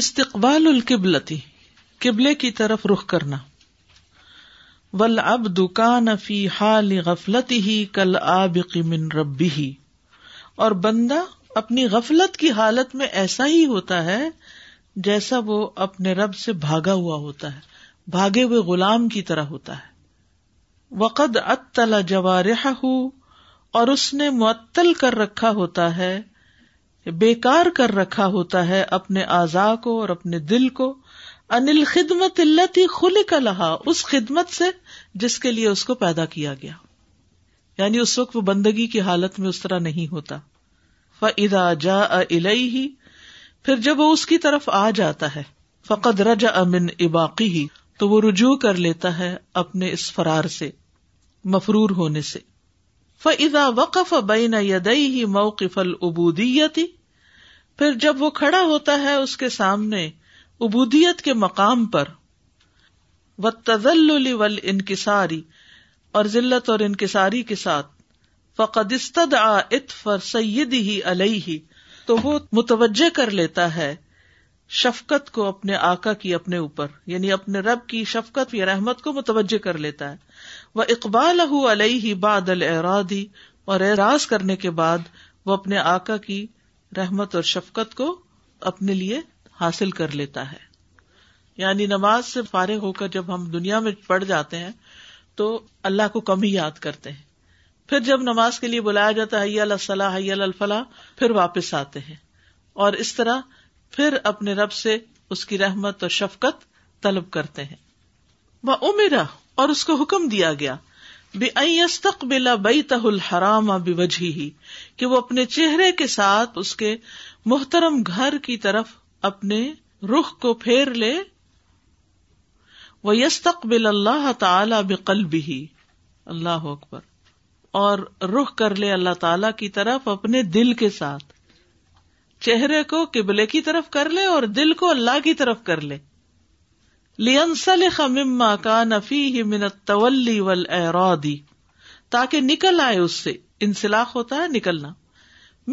استقبال القبلتی، قبلے کی طرف رخ کرنا. والعبد کان فی حال غفلته کالعابق من ربه، اور بندہ اپنی غفلت کی حالت میں ایسا ہی ہوتا ہے جیسا وہ اپنے رب سے بھاگا ہوا ہوتا ہے، بھاگے ہوئے غلام کی طرح ہوتا ہے. وقد عطل جوارحہ، اور اس نے معطل کر رکھا ہوتا ہے، بیکار کر رکھا ہوتا ہے اپنے اعضاء کو اور اپنے دل کو، ان الخدمت التی خلق لہا، اس خدمت سے جس کے لیے اس کو پیدا کیا گیا. یعنی اس وقت وہ بندگی کی حالت میں اس طرح نہیں ہوتا. فاذا جاء الیہ، پھر جب وہ اس کی طرف آ جاتا ہے، فقد رجع من اباقہ، تو وہ رجوع کر لیتا ہے اپنے اس فرار سے، مفرور ہونے سے. فاذا وقف بین یدیہ موقف العبودیہ، پھر جب وہ کھڑا ہوتا ہے اس کے سامنے عبودیت کے مقام پر، والتذلل والانکسار، اور ذلت اور انکساری کے ساتھ. فقد استدعا عطف سیدہ علیہ، تو وہ متوجہ کر لیتا ہے شفقت کو اپنے آقا کی اپنے اوپر، یعنی اپنے رب کی شفقت یا رحمت کو متوجہ کر لیتا ہے. وَإِقْبَالَهُ عَلَيْهِ بَعْدَ الْإِعْرَاضِ، اور اعراض کرنے کے بعد وہ اپنے آقا کی رحمت اور شفقت کو اپنے لیے حاصل کر لیتا ہے. یعنی نماز سے فارغ ہو کر جب ہم دنیا میں پڑ جاتے ہیں تو اللہ کو کم ہی یاد کرتے ہیں، پھر جب نماز کے لیے بلایا جاتا ہے حی علی الصلاۃ حی علی الفلاح، پھر واپس آتے ہیں، اور اس طرح پھر اپنے رب سے اس کی رحمت اور شفقت طلب کرتے ہیں. وَأُمِرَ، اور اس کو حکم دیا گیا، بِأَنْ يَسْتَقْبِلَ بَيْتَهُ الْحَرَامَ بِوَجْهِهِ، کہ وہ اپنے چہرے کے ساتھ اس کے محترم گھر کی طرف اپنے رخ کو پھیر لے. وَيَسْتَقْبِلَ اللَّهَ تَعَالَى بِقَلْبِهِ، اللہ اکبر، اور رخ کر لے اللہ تعالی کی طرف اپنے دل کے ساتھ. چہرے کو قبلے کی طرف کر لے اور دل کو اللہ کی طرف کر لے. لِيَنْسَلِخَ مِمَّا كَانَ فِيهِ مِنَ التَّوَلِّ وَالْإِعْرَاضِ، تاکہ نکل آئے اس سے، انسلاخ ہوتا ہے نکلنا،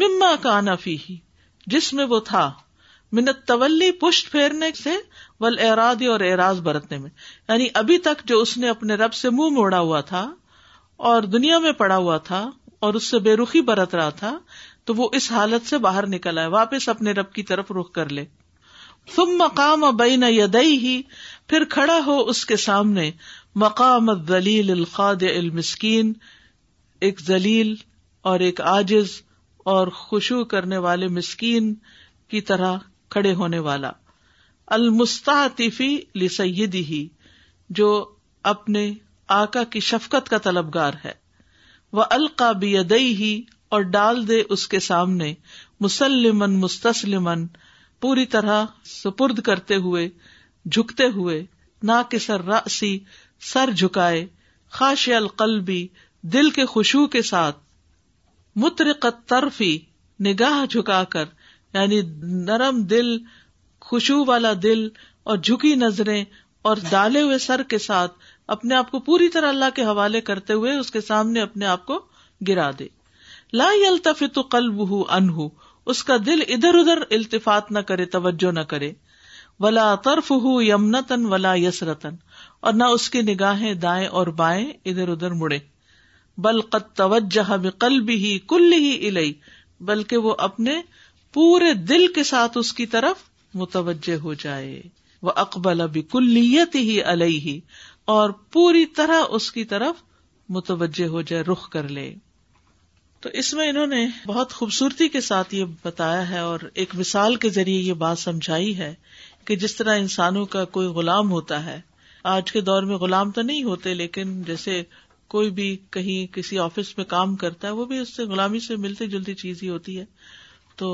مِمَّا كَانَ فِيهِ، جس میں وہ تھا، من التولی، پشت پھیرنے سے، والإعراض، اور اعراض برتنے میں. یعنی ابھی تک جو اس نے اپنے رب سے منہ موڑا ہوا تھا اور دنیا میں پڑا ہوا تھا اور اس سے بے رخی برت رہا تھا، تو وہ اس حالت سے باہر نکل آئے، واپس اپنے رب کی طرف رخ کر لے. ثم قام بین یدیہ، پھر کھڑا ہو اس کے سامنے، مقام الذلیل الخاضع المسکین، ایک ذلیل اور ایک عاجز اور خشوع کرنے والے مسکین کی طرح کھڑے ہونے والا، المستعطف لسیدہ، جو اپنے آقا کی شفقت کا طلبگار ہے. والقی بیدیہ، اور ڈال دے اس کے سامنے، مسلمن مستسلمن، پوری طرح سپرد کرتے ہوئے، جھکتے ہوئے، ناکسر رأسی، سر جھکائے، خاشع القلبی، دل کے خشوع کے ساتھ، مطرق الطرفی، نگاہ جھکا کر، یعنی نرم دل، خشوع والا دل اور جھکی نظریں اور ڈالے ہوئے سر کے ساتھ اپنے آپ کو پوری طرح اللہ کے حوالے کرتے ہوئے اس کے سامنے اپنے آپ کو گرا دے. لا یلتفت قلبہ عنہ، اس کا دل ادھر ادھر التفات نہ کرے، توجہ نہ کرے. ولا طرفہ یمنۃً ولا یسرۃً، اور نہ اس کی نگاہیں دائیں اور بائیں ادھر ادھر مڑے. بل قد توجہ بقلبہ کلہ الیہ، بلکہ وہ اپنے پورے دل کے ساتھ اس کی طرف متوجہ ہو جائے. واقبل بکلیتہ علیہ، اور پوری طرح اس کی طرف متوجہ ہو جائے، رخ کر لے. تو اس میں انہوں نے بہت خوبصورتی کے ساتھ یہ بتایا ہے اور ایک مثال کے ذریعے یہ بات سمجھائی ہے کہ جس طرح انسانوں کا کوئی غلام ہوتا ہے، آج کے دور میں غلام تو نہیں ہوتے، لیکن جیسے کوئی بھی کہیں کسی آفس میں کام کرتا ہے، وہ بھی اس سے غلامی سے ملتی جلتی چیز ہی ہوتی ہے. تو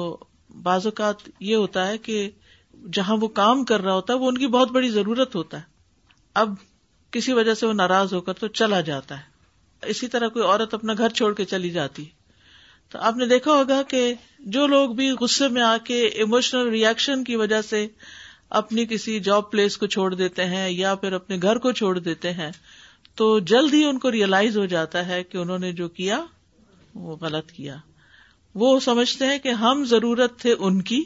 بعض اوقات یہ ہوتا ہے کہ جہاں وہ کام کر رہا ہوتا ہے وہ ان کی بہت بڑی ضرورت ہوتا ہے، اب کسی وجہ سے وہ ناراض ہو کر تو چلا جاتا ہے. اسی طرح کوئی عورت اپنا گھر چھوڑ کے چلی جاتی ہے. تو آپ نے دیکھا ہوگا کہ جو لوگ بھی غصے میں آ کے ایموشنل ری ایکشن کی وجہ سے اپنی کسی جاب پلیس کو چھوڑ دیتے ہیں یا پھر اپنے گھر کو چھوڑ دیتے ہیں، تو جلد ہی ان کو ریئلائز ہو جاتا ہے کہ انہوں نے جو کیا وہ غلط کیا. وہ سمجھتے ہیں کہ ہم ضرورت تھے ان کی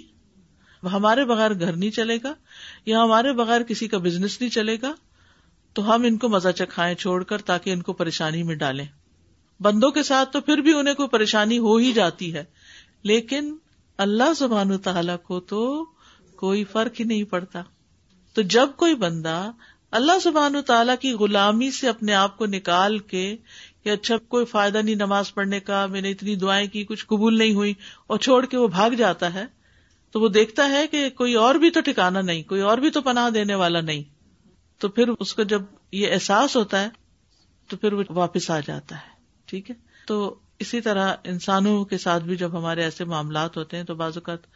ہمارے بغیر گھر نہیں چلے گا یا ہمارے بغیر کسی کا بزنس نہیں چلے گا، تو ہم ان کو مزہ چکھائیں چھوڑ کر تاکہ ان کو پریشانی میں ڈالیں۔ بندوں کے ساتھ تو پھر بھی انہیں کوئی پریشانی ہو ہی جاتی ہے، لیکن اللہ سبحانہ تعالیٰ کو تو کوئی فرق ہی نہیں پڑتا۔ تو جب کوئی بندہ اللہ سبحانہ تعالیٰ کی غلامی سے اپنے آپ کو نکال کے کہ اچھا کوئی فائدہ نہیں نماز پڑھنے کا، میں نے اتنی دعائیں کی کچھ قبول نہیں ہوئی، اور چھوڑ کے وہ بھاگ جاتا ہے، تو وہ دیکھتا ہے کہ کوئی اور بھی تو ٹھکانا نہیں، کوئی اور بھی تو پناہ دینے والا نہیں، تو پھر اس کو جب یہ احساس ہوتا ہے تو پھر وہ واپس آ جاتا ہے۔ ٹھیک ہے، تو اسی طرح انسانوں کے ساتھ بھی جب ہمارے ایسے معاملات ہوتے ہیں تو بعض اوقات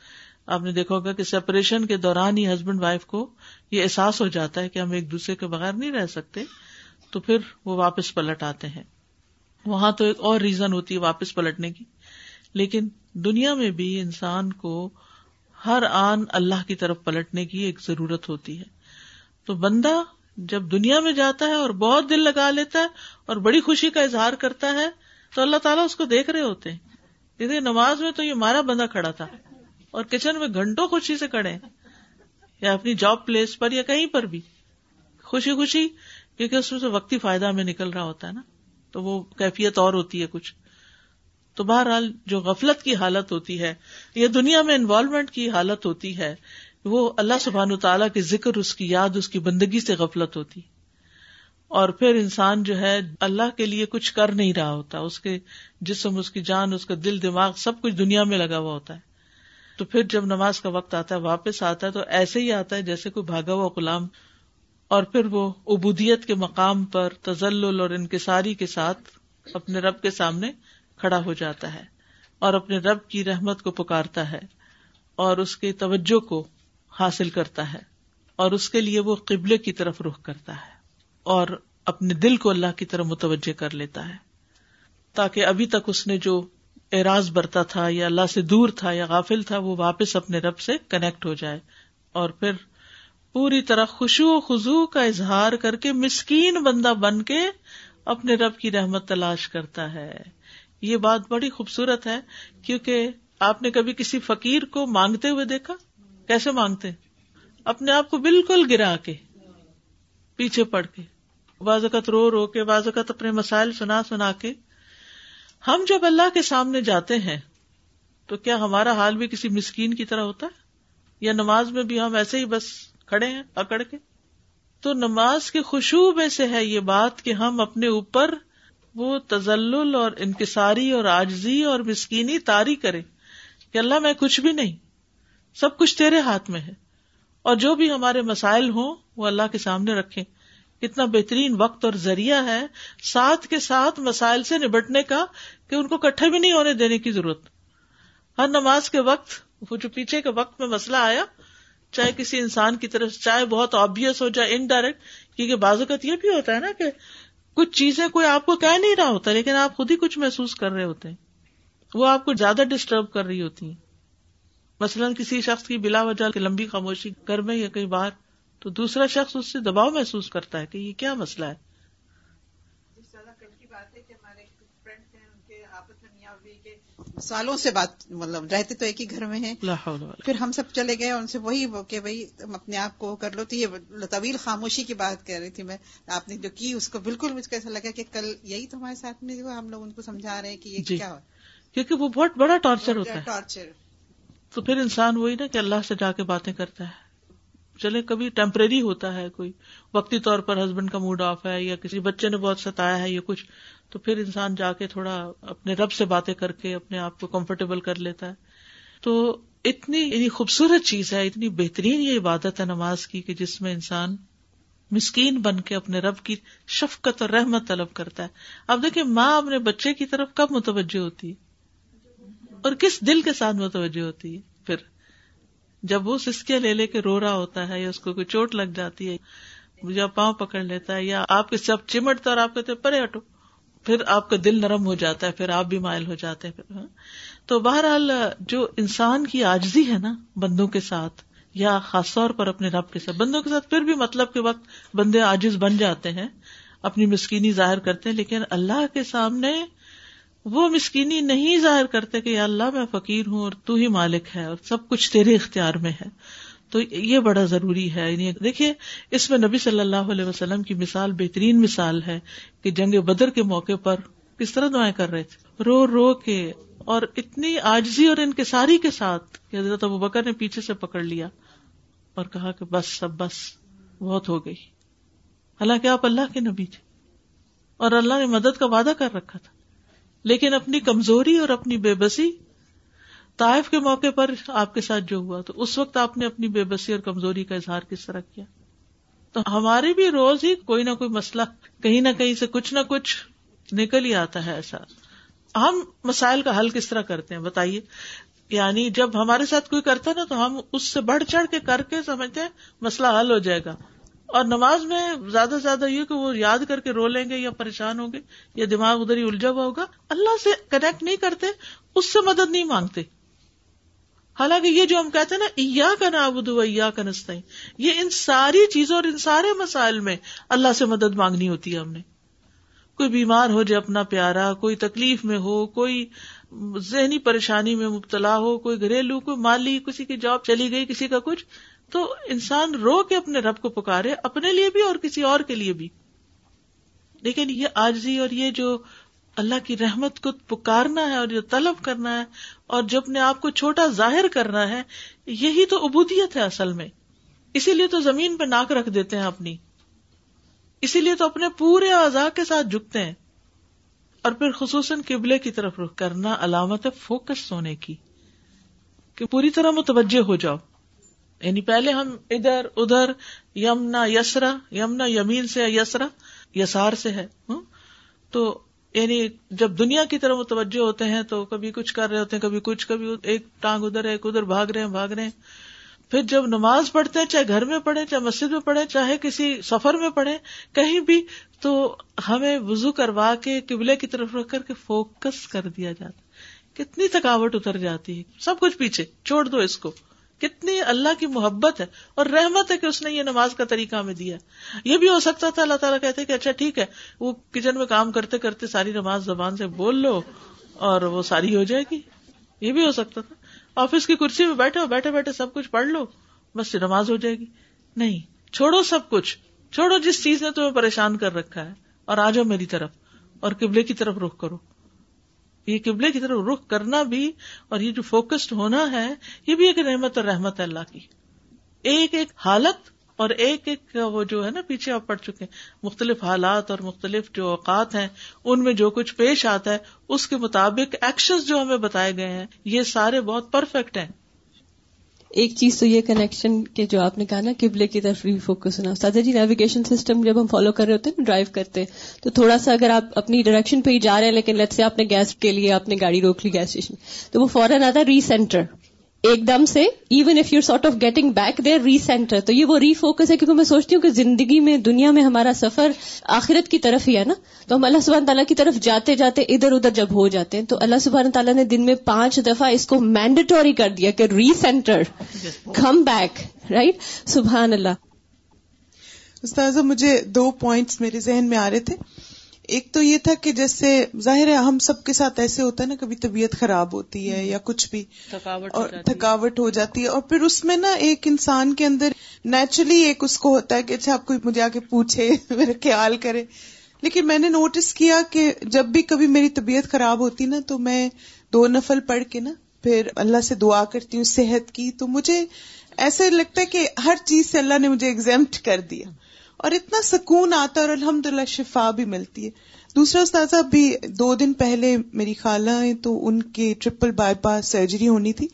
آپ نے دیکھا ہوگا کہ سیپریشن کے دوران ہی ہسبینڈ وائف کو یہ احساس ہو جاتا ہے کہ ہم ایک دوسرے کے بغیر نہیں رہ سکتے، تو پھر وہ واپس پلٹ آتے ہیں۔ وہاں تو ایک اور ریزن ہوتی ہے واپس پلٹنے کی، لیکن دنیا میں بھی انسان کو ہر آن اللہ کی طرف پلٹنے کی ایک ضرورت ہوتی ہے۔ تو بندہ جب دنیا میں جاتا ہے اور بہت دل لگا لیتا ہے اور بڑی خوشی کا اظہار کرتا ہے تو اللہ تعالیٰ اس کو دیکھ رہے ہوتے ہیں۔ دیکھیے نماز میں تو یہ ہمارا بندہ کھڑا تھا اور کچن میں گھنٹوں خوشی سے کھڑے ہیں، یا اپنی جاب پلیس پر یا کہیں پر بھی خوشی خوشی، کیونکہ اس میں سے وقتی فائدہ ہمیں نکل رہا ہوتا ہے نا، تو وہ کیفیت اور ہوتی ہے کچھ۔ تو بہرحال جو غفلت کی حالت ہوتی ہے یا دنیا میں انوالومنٹ کی حالت ہوتی ہے، وہ اللہ سبحانہ تعالیٰ کے ذکر، اس کی یاد، اس کی بندگی سے غفلت ہوتی، اور پھر انسان جو ہے اللہ کے لیے کچھ کر نہیں رہا ہوتا، اس کے جسم، اس کی جان، اس کا دل، دماغ سب کچھ دنیا میں لگا ہوا ہوتا ہے۔ تو پھر جب نماز کا وقت آتا ہے، واپس آتا ہے، تو ایسے ہی آتا ہے جیسے کوئی بھاگا ہوا غلام، اور پھر وہ عبودیت کے مقام پر تذلل اور انکساری کے ساتھ اپنے رب کے سامنے کھڑا ہو جاتا ہے اور اپنے رب کی رحمت کو پکارتا ہے اور اس کی توجہ کو حاصل کرتا ہے، اور اس کے لیے وہ قبلے کی طرف رخ کرتا ہے اور اپنے دل کو اللہ کی طرف متوجہ کر لیتا ہے، تاکہ ابھی تک اس نے جو اعراض برتا تھا یا اللہ سے دور تھا یا غافل تھا، وہ واپس اپنے رب سے کنیکٹ ہو جائے، اور پھر پوری طرح خشوع و خضوع کا اظہار کر کے مسکین بندہ بن کے اپنے رب کی رحمت تلاش کرتا ہے۔ یہ بات بڑی خوبصورت ہے، کیونکہ آپ نے کبھی کسی فقیر کو مانگتے ہوئے دیکھا؟ کیسے مانگتے؟ اپنے آپ کو بالکل گرا کے، پیچھے پڑ کے، بعض اوقات رو رو کے، بعض اوقات اپنے مسائل سنا سنا کے۔ ہم جب اللہ کے سامنے جاتے ہیں تو کیا ہمارا حال بھی کسی مسکین کی طرح ہوتا ہے؟ یا نماز میں بھی ہم ایسے ہی بس کھڑے ہیں اکڑ کے؟ تو نماز کے خشوع میں سے ہے یہ بات کہ ہم اپنے اوپر وہ تذلل اور انکساری اور عاجزی اور مسکینی طاری کریں کہ اللہ میں کچھ بھی نہیں، سب کچھ تیرے ہاتھ میں ہے، اور جو بھی ہمارے مسائل ہوں وہ اللہ کے سامنے رکھیں۔ کتنا بہترین وقت اور ذریعہ ہے ساتھ کے ساتھ مسائل سے نبٹنے کا، کہ ان کو اکٹھے بھی نہیں ہونے دینے کی ضرورت۔ ہر نماز کے وقت وہ جو پیچھے کے وقت میں مسئلہ آیا، چاہے کسی انسان کی طرف، چاہے بہت آبویس ہو جائے انڈائریکٹ، کیونکہ بعض اوقات یہ بھی ہوتا ہے نا کہ کچھ چیزیں کوئی آپ کو کہہ نہیں رہا ہوتا، لیکن آپ خود ہی کچھ محسوس کر رہے ہوتے ہیں، وہ آپ کو زیادہ ڈسٹرب کر رہی ہوتی ہیں۔ مثلاً کسی شخص کی بلا وجہ کی لمبی خاموشی گھر میں یا کئی بار، تو دوسرا شخص اس سے دباؤ محسوس کرتا ہے کہ یہ کیا مسئلہ ہے۔ جس طرح کل کی بات ہے کہ ہمارے فرینڈ ہیں، ان کے آپس میں میاں بیوی کے سالوں سے بات، مطلب رہتے تو ایک ہی گھر میں ہیں، پھر ہم سب چلے گئے اور ان سے وہی کہ بھائی تم اپنے آپ کو کر لو، تو یہ طویل خاموشی کی بات کر رہی تھی میں، آپ نے جو کی اس کو بالکل مجھ کو ایسا لگا کہ کل یہی تو ہمارے ساتھ میں ہوا، ہم لوگ ان کو سمجھا رہے ہیں کہ یہ کیا ہو، کیونکہ وہ بہت بڑا ٹارچر ہوتا ہے، ٹارچر۔ تو پھر انسان وہی نا کہ اللہ سے جا کے باتیں کرتا ہے۔ چلے کبھی ٹیمپریری ہوتا ہے، کوئی وقتی طور پر ہسبینڈ کا موڈ آف ہے یا کسی بچے نے بہت ستایا ہے یا کچھ، تو پھر انسان جا کے تھوڑا اپنے رب سے باتیں کر کے اپنے آپ کو کمفرٹیبل کر لیتا ہے۔ تو اتنی خوبصورت چیز ہے، اتنی بہترین یہ عبادت ہے نماز کی، کہ جس میں انسان مسکین بن کے اپنے رب کی شفقت اور رحمت طلب کرتا ہے۔ اب دیکھیں ماں اپنے بچے کی طرف کب متوجہ ہوتی ہے اور کس دل کے ساتھ متوجہ ہوتی ہے؟ پھر جب وہ سسکیاں لے لے کے رو رہا ہوتا ہے، یا اس کو کوئی چوٹ لگ جاتی ہے، یا پاؤں پکڑ لیتا ہے، یا آپ کے سب چمٹتا اور آپ کہتے ہیں پرے ہٹو، پھر آپ کا دل نرم ہو جاتا ہے، پھر آپ بھی مائل ہو جاتے ہیں۔ تو بہرحال جو انسان کی عاجزی ہے نا بندوں کے ساتھ، یا خاص طور پر اپنے رب کے ساتھ، بندوں کے ساتھ پھر بھی مطلب کے وقت بندے عاجز بن جاتے ہیں، اپنی مسکینی ظاہر کرتے ہیں، لیکن اللہ کے سامنے وہ مسکینی نہیں ظاہر کرتے کہ یا اللہ میں فقیر ہوں اور تو ہی مالک ہے اور سب کچھ تیرے اختیار میں ہے. تو یہ بڑا ضروری ہے. یعنی دیکھیں اس میں نبی صلی اللہ علیہ وسلم کی مثال بہترین مثال ہے کہ جنگ بدر کے موقع پر کس طرح دعائیں کر رہے تھے, رو رو کے اور اتنی عاجزی اور انکساری کے ساتھ کہ حضرت ابوبکر نے پیچھے سے پکڑ لیا اور کہا کہ بس اب بس بہت ہو گئی. حالانکہ آپ اللہ کے نبی تھے اور اللہ نے مدد کا وعدہ کر رکھا تھا, لیکن اپنی کمزوری اور اپنی بے بسی, طائف کے موقع پر آپ کے ساتھ جو ہوا, تو اس وقت آپ نے اپنی بے بسی اور کمزوری کا اظہار کس طرح کیا. تو ہمارے بھی روز ہی کوئی نہ کوئی مسئلہ کہیں نہ کہیں سے کچھ نہ کچھ نکل ہی آتا ہے. ایسا ہم مسائل کا حل کس طرح کرتے ہیں بتائیے؟ یعنی جب ہمارے ساتھ کوئی کرتا نا تو ہم اس سے بڑھ چڑھ کے کر کے سمجھتے ہیں مسئلہ حل ہو جائے گا, اور نماز میں زیادہ سے زیادہ یہ کہ وہ یاد کر کے رو لیں گے یا پریشان ہوں گے یا دماغ ادھر ہی الجھا ہوا ہوگا, اللہ سے کنیکٹ نہیں کرتے, اس سے مدد نہیں مانگتے. حالانکہ یہ جو ہم کہتے ہیں نا ایاک نعبد و ایاک نستعین, یہ ان ساری چیزوں اور ان سارے مسائل میں اللہ سے مدد مانگنی ہوتی ہے. ہم نے کوئی بیمار ہو جائے اپنا پیارا, کوئی تکلیف میں ہو, کوئی ذہنی پریشانی میں مبتلا ہو, کوئی گھریلو, کوئی مالی, کسی کی جاب چلی گئی, کسی کا کچھ, تو انسان رو کے اپنے رب کو پکارے, اپنے لیے بھی اور کسی اور کے لیے بھی. لیکن یہ عاجزی اور یہ جو اللہ کی رحمت کو پکارنا ہے اور جو طلب کرنا ہے اور جو اپنے آپ کو چھوٹا ظاہر کرنا ہے, یہی تو عبودیت ہے اصل میں. اسی لیے تو زمین پہ ناک رکھ دیتے ہیں اپنی, اسی لیے تو اپنے پورے اعضاء کے ساتھ جھکتے ہیں, اور پھر خصوصاً قبلے کی طرف رخ کرنا علامت ہے فوکس ہونے کی, کہ پوری طرح متوجہ ہو جاؤ. یعنی پہلے ہم ادھر ادھر, یمنا یسرا, یمنا یمین سے, یسرا یسار سے ہے, تو یعنی جب دنیا کی طرف متوجہ ہوتے ہیں تو کبھی کچھ کر رہے ہوتے ہیں, کبھی کچھ, کبھی ایک ٹانگ ادھر ہے ایک ادھر, بھاگ رہے ہیں. پھر جب نماز پڑھتے ہیں, چاہے گھر میں پڑھیں, چاہے مسجد میں پڑھیں, چاہے کسی سفر میں پڑھیں, کہیں بھی, تو ہمیں وضو کروا کے قبلے کی طرف رکھ کر کے فوکس کر دیا جاتا ہے. کتنی تھکاوٹ اتر جاتی ہے, سب کچھ پیچھے چھوڑ دو اس کو. کتنی اللہ کی محبت ہے اور رحمت ہے کہ اس نے یہ نماز کا طریقہ ہمیں دیا. یہ بھی ہو سکتا تھا اللہ تعالیٰ کہتے کہ اچھا ٹھیک ہے, وہ کچن میں کام کرتے کرتے ساری نماز زبان سے بول لو اور وہ ساری ہو جائے گی. یہ بھی ہو سکتا تھا آفس کی کرسی میں بیٹھے ہو, بیٹھے بیٹھے سب کچھ پڑھ لو بس نماز ہو جائے گی. نہیں, چھوڑو سب کچھ, چھوڑو جس چیز نے تمہیں پریشان کر رکھا ہے اور آ جاؤ میری طرف اور قبلے کی طرف رخ کرو. یہ قبلے کی طرف رخ کرنا بھی اور یہ جو فوکسڈ ہونا ہے, یہ بھی ایک رحمت اور رحمت ہے اللہ کی. ایک ایک حالت اور ایک ایک وہ جو ہے نا, پیچھے آپ پڑھ چکے ہیں, مختلف حالات اور مختلف جو اوقات ہیں ان میں جو کچھ پیش آتا ہے اس کے مطابق ایکشنز جو ہمیں بتائے گئے ہیں, یہ سارے بہت پرفیکٹ ہیں. ایک چیز تو یہ کنیکشن کے جو آپ نے کہا نا قبلے کی طرف بھی فوکس ہونا. سادہ جی نیویگیشن سسٹم جب ہم فالو کر رہے ہوتے ہیں, ڈرائیو کرتے, تو تھوڑا سا اگر آپ اپنی ڈائریکشن پہ ہی جا رہے ہیں, لیکن لیٹ سے آپ نے گیس کے لیے آپ نے گاڑی روک لی گیس اسٹیشن, تو وہ فوراً آتا ری سینٹر ایک دم سے. Even if you sort of getting back there, recentre. تو یہ وہ ری فوکس ہے, کیونکہ میں سوچتی ہوں کہ زندگی میں, دنیا میں ہمارا سفر آخرت کی طرف ہی ہے نا, تو ہم اللہ سبحانہ تعالیٰ کی طرف جاتے جاتے ادھر ادھر جب ہو جاتے ہیں, تو اللہ سبحانہ تعالیٰ نے دن میں 5 دفعہ اس کو مینڈیٹوری کر دیا کہ recentre, come back, right. سبحان اللہ. استاذہ مجھے 2 پوائنٹس میرے ذہن میں آ رہے تھے. ایک تو یہ تھا کہ جیسے ظاہر ہے ہم سب کے ساتھ ایسے ہوتا ہے نا, کبھی طبیعت خراب ہوتی ہے یا کچھ بھی, اور تھکاوٹ ہو جاتی ہے, اور پھر اس میں نا ایک انسان کے اندر نیچرلی ایک اس کو ہوتا ہے کہ اچھا آپ کوئی مجھے آ کے پوچھے, میرا خیال کرے. لیکن میں نے نوٹس کیا کہ جب بھی کبھی میری طبیعت خراب ہوتی نا, تو میں 2 نفل پڑھ کے نا پھر اللہ سے دعا کرتی ہوں صحت کی, تو مجھے ایسے لگتا ہے کہ ہر چیز سے اللہ نے مجھے ایگزیمپٹ کر دیا, اور اتنا سکون آتا ہے اور الحمدللہ شفا بھی ملتی ہے. دوسرا استاذہ, ابھی 2 دن پہلے میری خالہ ہیں, تو ان کی ٹرپل بائی پاس سرجری ہونی تھی,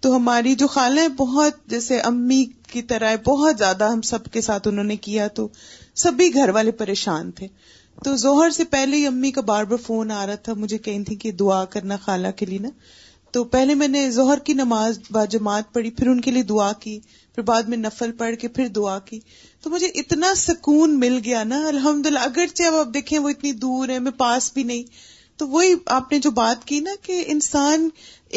تو ہماری جو خالہ ہیں بہت جیسے امی کی طرح بہت زیادہ ہم سب کے ساتھ انہوں نے کیا, تو سبھی گھر والے پریشان تھے. تو ظہر سے پہلے ہی امی کا بار بار فون آ رہا تھا, مجھے کہیں تھی کہ دعا کرنا خالہ کے لیے نا, تو پہلے میں نے ظہر کی نماز باجماعت پڑھی, پھر ان کے لیے دعا کی, پھر بعد میں نفل پڑھ کے پھر دعا کی, تو مجھے اتنا سکون مل گیا نا الحمدللہ. اگرچہ اب آپ دیکھیں وہ اتنی دور ہے, میں پاس بھی نہیں, تو وہی آپ نے جو بات کی نا کہ انسان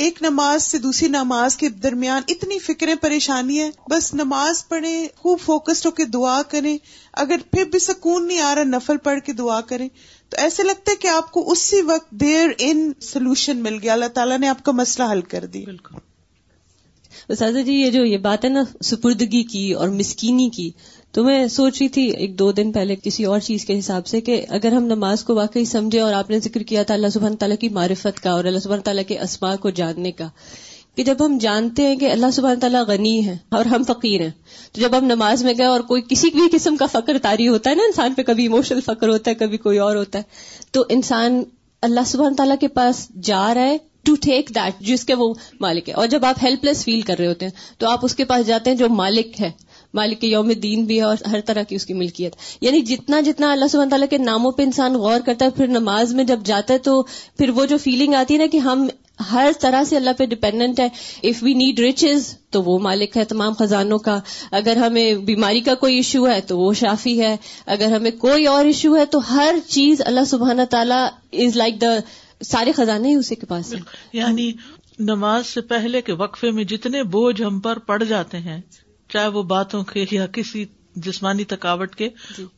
ایک نماز سے دوسری نماز کے درمیان اتنی فکریں پریشانی ہے، بس نماز پڑھیں، خوب فوکسڈ ہو کے دعا کریں، اگر پھر بھی سکون نہیں آ رہا نفل پڑھ کے دعا کریں، تو ایسے لگتا ہے کہ آپ کو اسی وقت دیر ان سلوشن مل گیا، اللہ تعالیٰ نے آپ کا مسئلہ حل کر دیا. بالکل استاذہ جی، یہ جو یہ بات ہے نا سپردگی کی اور مسکینی کی، تو میں سوچ رہی تھی ایک دو دن پہلے کسی اور چیز کے حساب سے کہ اگر ہم نماز کو واقعی سمجھے، اور آپ نے ذکر کیا تھا اللہ سبحانہ تعالیٰ کی معرفت کا اور اللہ سبحانہ تعالیٰ کے اسماء کو جاننے کا، کہ جب ہم جانتے ہیں کہ اللہ سبحانہ تعالیٰ غنی ہے اور ہم فقیر ہیں، تو جب ہم نماز میں گئے اور کوئی کسی بھی قسم کا فقر طاری ہوتا ہے نا انسان پہ، کبھی ایموشنل فقر ہوتا ہے، کبھی کوئی اور ہوتا ہے، تو انسان اللہ سبحانہ تعالیٰ کے پاس جا رہا ہے ٹو ٹیک دیٹ جس کے وہ مالک ہے. اور جب آپ ہیلپ لیس فیل کر رہے ہوتے ہیں تو آپ اس کے پاس جاتے ہیں جو مالک ہے، مالک یوم دین بھی ہے اور ہر طرح کی اس کی ملکیت. یعنی جتنا جتنا اللہ سبحانہ تعالیٰ کے ناموں پہ انسان غور کرتا ہے، پھر نماز میں جب جاتا ہے تو پھر وہ جو فیلنگ آتی ہے نا کہ ہم ہر طرح سے اللہ پہ ڈیپینڈنٹ ہے. اف وی نیڈ riches تو وہ مالک ہے تمام خزانوں کا، اگر ہمیں بیماری کا کوئی ایشو ہے تو وہ شافی ہے، اگر ہمیں کوئی اور ایشو ہے تو ہر چیز اللہ سبحانہ تعالیٰ از لائک دا، سارے خزانے ہی اسی کے پاس ہیں. یعنی نماز سے پہلے کے وقفے میں جتنے بوجھ ہم پر پڑ جاتے ہیں، چاہے وہ باتوں کے یا کسی جسمانی تھکاوٹ کے،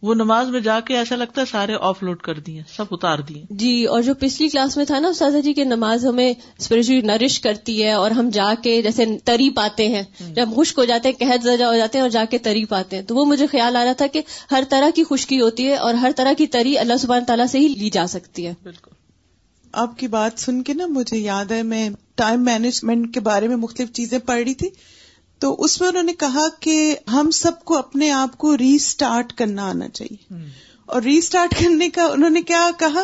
وہ نماز میں جا کے ایسا لگتا ہے سارے آف لوڈ کر دیے، سب اتار دیے. جی، اور جو پچھلی کلاس میں تھا نا استاذہ جی کہ نماز ہمیں اسپرچولی نرش کرتی ہے، اور ہم جا کے جیسے تری پاتے ہیں، جب خشک ہو جاتے ہیں، قحط زدہ ہو جاتے ہیں اور جا کے تری پاتے ہیں، تو وہ مجھے خیال آ رہا تھا کہ ہر طرح کی خشکی ہوتی ہے اور ہر طرح کی تری اللہ سبحانہ تعالیٰ سے ہی لی جا سکتی ہے. بالکل آپ کی بات سن کے نا مجھے یاد ہے، میں ٹائم مینجمنٹ کے بارے میں مختلف چیزیں پڑھ رہی تھی، تو اس میں انہوں نے کہا کہ ہم سب کو اپنے آپ کو ری سٹارٹ کرنا آنا چاہیے. اور ری سٹارٹ کرنے کا انہوں نے کیا کہا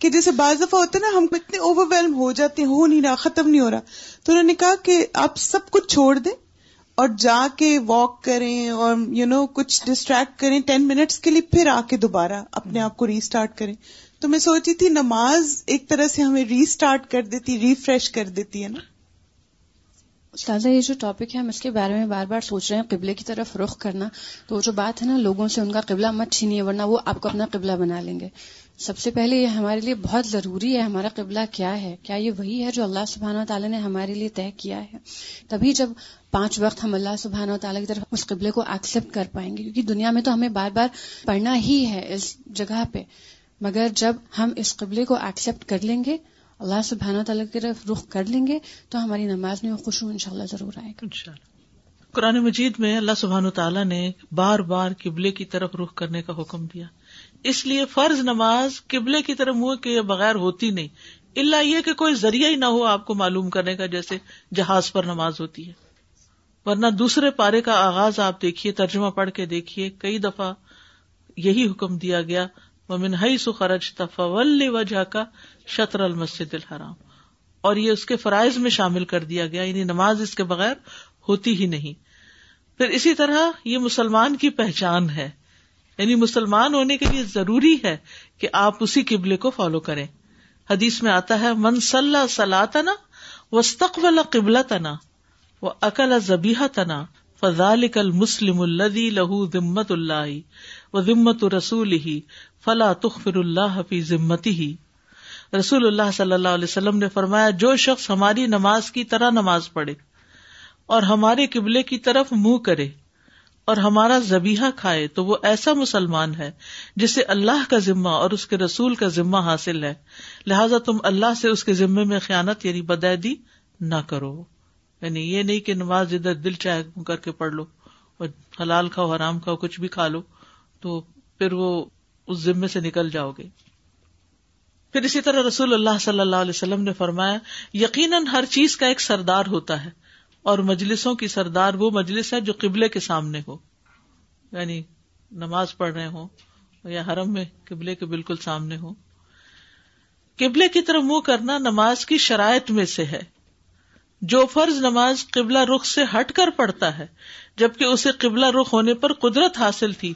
کہ جیسے بعض دفعہ ہوتا ہے نا ہم اتنے اوور ویلم ہو جاتے ہیں، ہو نہیں رہا، ختم نہیں ہو رہا، تو انہوں نے کہا کہ آپ سب کچھ چھوڑ دیں اور جا کے واک کریں اور کچھ ڈسٹریکٹ کریں 10 منٹس کے لیے، پھر آ کے دوبارہ اپنے آپ کو ری سٹارٹ کریں. تو میں سوچی تھی نماز ایک طرح سے ہمیں ری سٹارٹ کر دیتی، ریفریش کر دیتی ہے نا. استاذہ یہ جو ٹاپک ہے ہم اس کے بارے میں بار بار سوچ رہے ہیں، قبلے کی طرف رخ کرنا. تو وہ جو بات ہے نا لوگوں سے ان کا قبلہ مت چھینیے ورنہ وہ آپ کو اپنا قبلہ بنا لیں گے. سب سے پہلے یہ ہمارے لیے بہت ضروری ہے ہمارا قبلہ کیا ہے، کیا یہ وہی ہے جو اللہ سبحانہ وتعالیٰ نے ہمارے لیے طے کیا ہے. تبھی جب 5 وقت ہم اللہ سبحانہ وتعالیٰ کی طرف اس قبلے کو ایکسیپٹ کر پائیں گے، کیونکہ دنیا میں تو ہمیں بار بار پڑھنا ہی ہے اس جگہ پہ، مگر جب ہم اس قبلے کو ایکسیپٹ کر لیں گے، اللہ سبحانہ تعالیٰ کی طرف رخ کر لیں گے، تو ہماری نماز میں خشوع انشاءاللہ ضرور آئے گا. انشاءاللہ قرآن مجید میں اللہ سبحانہ تعالیٰ نے بار بار قبلے کی طرف رخ کرنے کا حکم دیا، اس لیے فرض نماز قبلے کی طرف منہ کے بغیر ہوتی نہیں، الا یہ کہ کوئی ذریعہ ہی نہ ہو آپ کو معلوم کرنے کا، جیسے جہاز پر نماز ہوتی ہے. ورنہ دوسرے پارے کا آغاز آپ دیکھیے، ترجمہ پڑھ کے دیکھیے، کئی دفعہ یہی حکم دیا گیا، وَمِنْ حَيْثُ خَرَجْتَ فَوَلِّ وَجْهَكَ شَطْرَ الْمَسْجِدِ الْحَرَامِ، اور یہ اس کے فرائض میں شامل کر دیا گیا، یعنی نماز اس کے بغیر ہوتی ہی نہیں. پھر اسی طرح یہ مسلمان کی پہچان ہے، یعنی مسلمان ہونے کے لیے ضروری ہے کہ آپ اسی قبلے کو فالو کریں. حدیث میں آتا ہے مَنْ صَلَّى صَلَاتَنَا وَاسْتَقْبَلَ قِبْلَتَنَا وَأَكَلَ ذَبِيحَتَنَا فَذَلِكَ الْمُسْلِمُ الَّذِي لَهُ ذِمَّةُ اللَّهِ وَذِمَّةُ رَسُولِهِ فَلَا تُخْفِرُ اللَّهَ فِي ذِمَّتِهِ. رسول اللہ صلی اللہ علیہ وسلم نے فرمایا، جو شخص ہماری نماز کی طرح نماز پڑھے اور ہمارے قبلے کی طرف منہ کرے اور ہمارا ذبیحہ کھائے تو وہ ایسا مسلمان ہے جسے اللہ کا ذمہ اور اس کے رسول کا ذمہ حاصل ہے، لہٰذا تم اللہ سے اس کے ذمے میں خیانت یعنی بدعیدی نہ کرو. یعنی یہ نہیں کہ نماز ادھر دل چاہے کر کے پڑھ لو اور حلال کھاؤ حرام کھاؤ کچھ بھی کھا لو، تو پھر وہ اس ذمے سے نکل جاؤ گے. پھر اسی طرح رسول اللہ صلی اللہ علیہ وسلم نے فرمایا، یقیناً ہر چیز کا ایک سردار ہوتا ہے اور مجلسوں کی سردار وہ مجلس ہے جو قبلے کے سامنے ہو، یعنی نماز پڑھ رہے ہوں یا حرم میں قبلے کے بالکل سامنے ہو. قبلے کی طرف منہ کرنا نماز کی شرائط میں سے ہے. جو فرض نماز قبلہ رخ سے ہٹ کر پڑتا ہے جبکہ اسے قبلہ رخ ہونے پر قدرت حاصل تھی،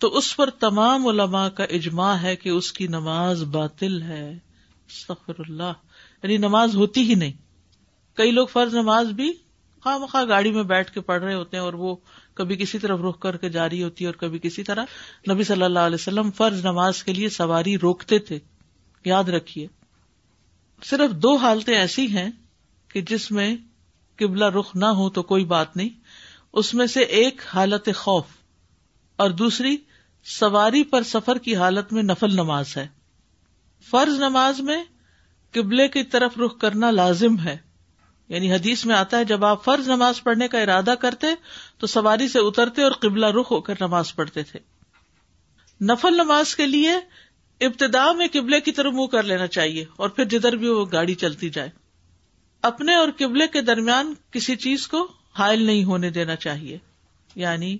تو اس پر تمام علماء کا اجماع ہے کہ اس کی نماز باطل ہے. استغفر اللہ، یعنی نماز ہوتی ہی نہیں. کئی لوگ فرض نماز بھی خواہ مخواہ گاڑی میں بیٹھ کے پڑھ رہے ہوتے ہیں، اور وہ کبھی کسی طرف رخ کر کے جاری ہوتی ہے اور کبھی کسی طرح. نبی صلی اللہ علیہ وسلم فرض نماز کے لیے سواری روکتے تھے، یاد رکھیے. صرف دو حالتیں ایسی ہیں کہ جس میں قبلہ رخ نہ ہو تو کوئی بات نہیں. اس میں سے ایک حالت خوف اور دوسری سواری پر سفر کی حالت میں نفل نماز ہے. فرض نماز میں قبلے کی طرف رخ کرنا لازم ہے, یعنی حدیث میں آتا ہے جب آپ فرض نماز پڑھنے کا ارادہ کرتے تو سواری سے اترتے اور قبلہ رخ ہو کر نماز پڑھتے تھے. نفل نماز کے لیے ابتدا میں قبلے کی طرف منہ کر لینا چاہیے اور پھر جدھر بھی وہ گاڑی چلتی جائے. اپنے اور قبلے کے درمیان کسی چیز کو حائل نہیں ہونے دینا چاہیے, یعنی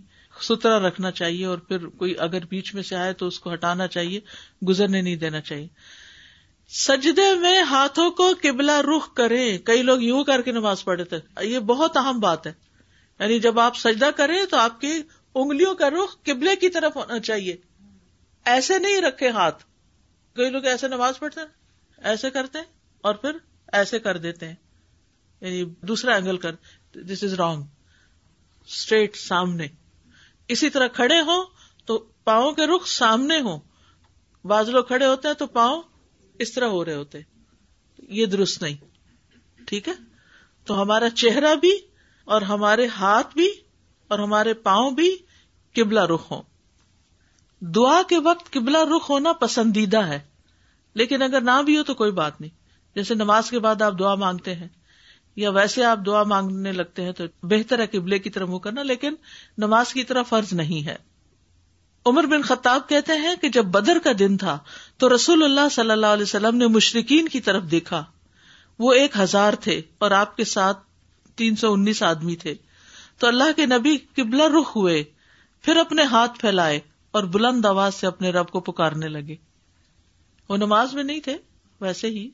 سترا رکھنا چاہیے, اور پھر کوئی اگر بیچ میں سے آئے تو اس کو ہٹانا چاہیے, گزرنے نہیں دینا چاہیے. سجدے میں ہاتھوں کو قبلہ رخ کریں, کئی لوگ یوں کر کے نماز پڑھتے ہیں, یہ بہت اہم بات ہے. یعنی جب آپ سجدہ کریں تو آپ کی انگلیوں کا رخ قبلے کی طرف ہونا چاہیے, ایسے نہیں رکھے ہاتھ. کئی لوگ ایسے نماز پڑھتے ہیں, ایسے کرتے ہیں اور پھر ایسے کر دیتے ہیں, یعنی دوسرا اینگل کر. دس از رانگ. اسٹریٹ سامنے. اسی طرح کھڑے ہوں تو پاؤں کے رخ سامنے ہوں. بعض لوگ کھڑے ہوتے ہیں تو پاؤں اس طرح ہو رہے ہوتے, یہ درست نہیں. ٹھیک ہے, تو ہمارا چہرہ بھی اور ہمارے ہاتھ بھی اور ہمارے پاؤں بھی قبلہ رخ ہوں. دعا کے وقت قبلہ رخ ہونا پسندیدہ ہے, لیکن اگر نہ بھی ہو تو کوئی بات نہیں. جیسے نماز کے بعد آپ دعا مانگتے ہیں یا ویسے آپ دعا مانگنے لگتے ہیں تو بہتر ہے قبلے کی طرف منہ کرنا, لیکن نماز کی طرح فرض نہیں ہے. عمر بن خطاب کہتے ہیں کہ جب بدر کا دن تھا تو رسول اللہ صلی اللہ علیہ وسلم نے مشرکین کی طرف دیکھا. وہ 1000 تھے اور آپ کے ساتھ 319 آدمی تھے. تو اللہ کے نبی قبلہ رخ ہوئے, پھر اپنے ہاتھ پھیلائے اور بلند آواز سے اپنے رب کو پکارنے لگے. وہ نماز میں نہیں تھے, ویسے ہی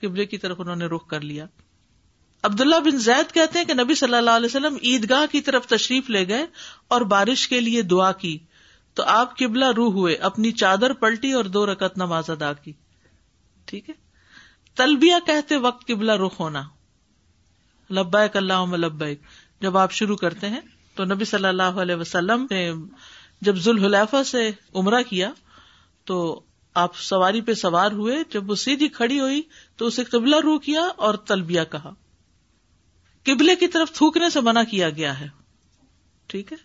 قبلے کی طرف انہوں نے رخ کر لیا. عبداللہ بن زید کہتے ہیں کہ نبی صلی اللہ علیہ وسلم عیدگاہ کی طرف تشریف لے گئے اور بارش کے لیے دعا کی تو آپ قبلہ روح ہوئے, اپنی چادر پلٹی اور 2 رکعت نماز ادا کی. ٹھیک ہے, تلبیہ کہتے وقت قبلہ رخ ہونا. لبیک اللہم لبیک جب آپ شروع کرتے ہیں تو نبی صلی اللہ علیہ وسلم نے جب ذوالحلیفہ سے عمرہ کیا تو آپ سواری پہ سوار ہوئے. جب وہ سیدھی کھڑی ہوئی تو اسے قبلہ روح کیا اور تلبیہ کہا. قبلے کی طرف تھوکنے سے منع کیا گیا ہے. ٹھیک ہے,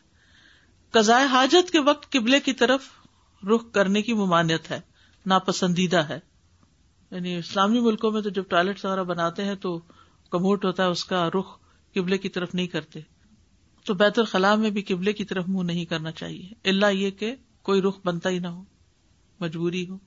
قضاء حاجت کے وقت قبلے کی طرف رخ کرنے کی ممانعت ہے, ناپسندیدہ ہے. یعنی اسلامی ملکوں میں تو جب ٹوائلٹ وغیرہ بناتے ہیں تو کموٹ ہوتا ہے, اس کا رخ قبلے کی طرف نہیں کرتے. تو بیت الخلاء میں بھی قبلے کی طرف منہ نہیں کرنا چاہیے, الا یہ کہ کوئی رخ بنتا ہی نہ ہو, مجبوری ہو.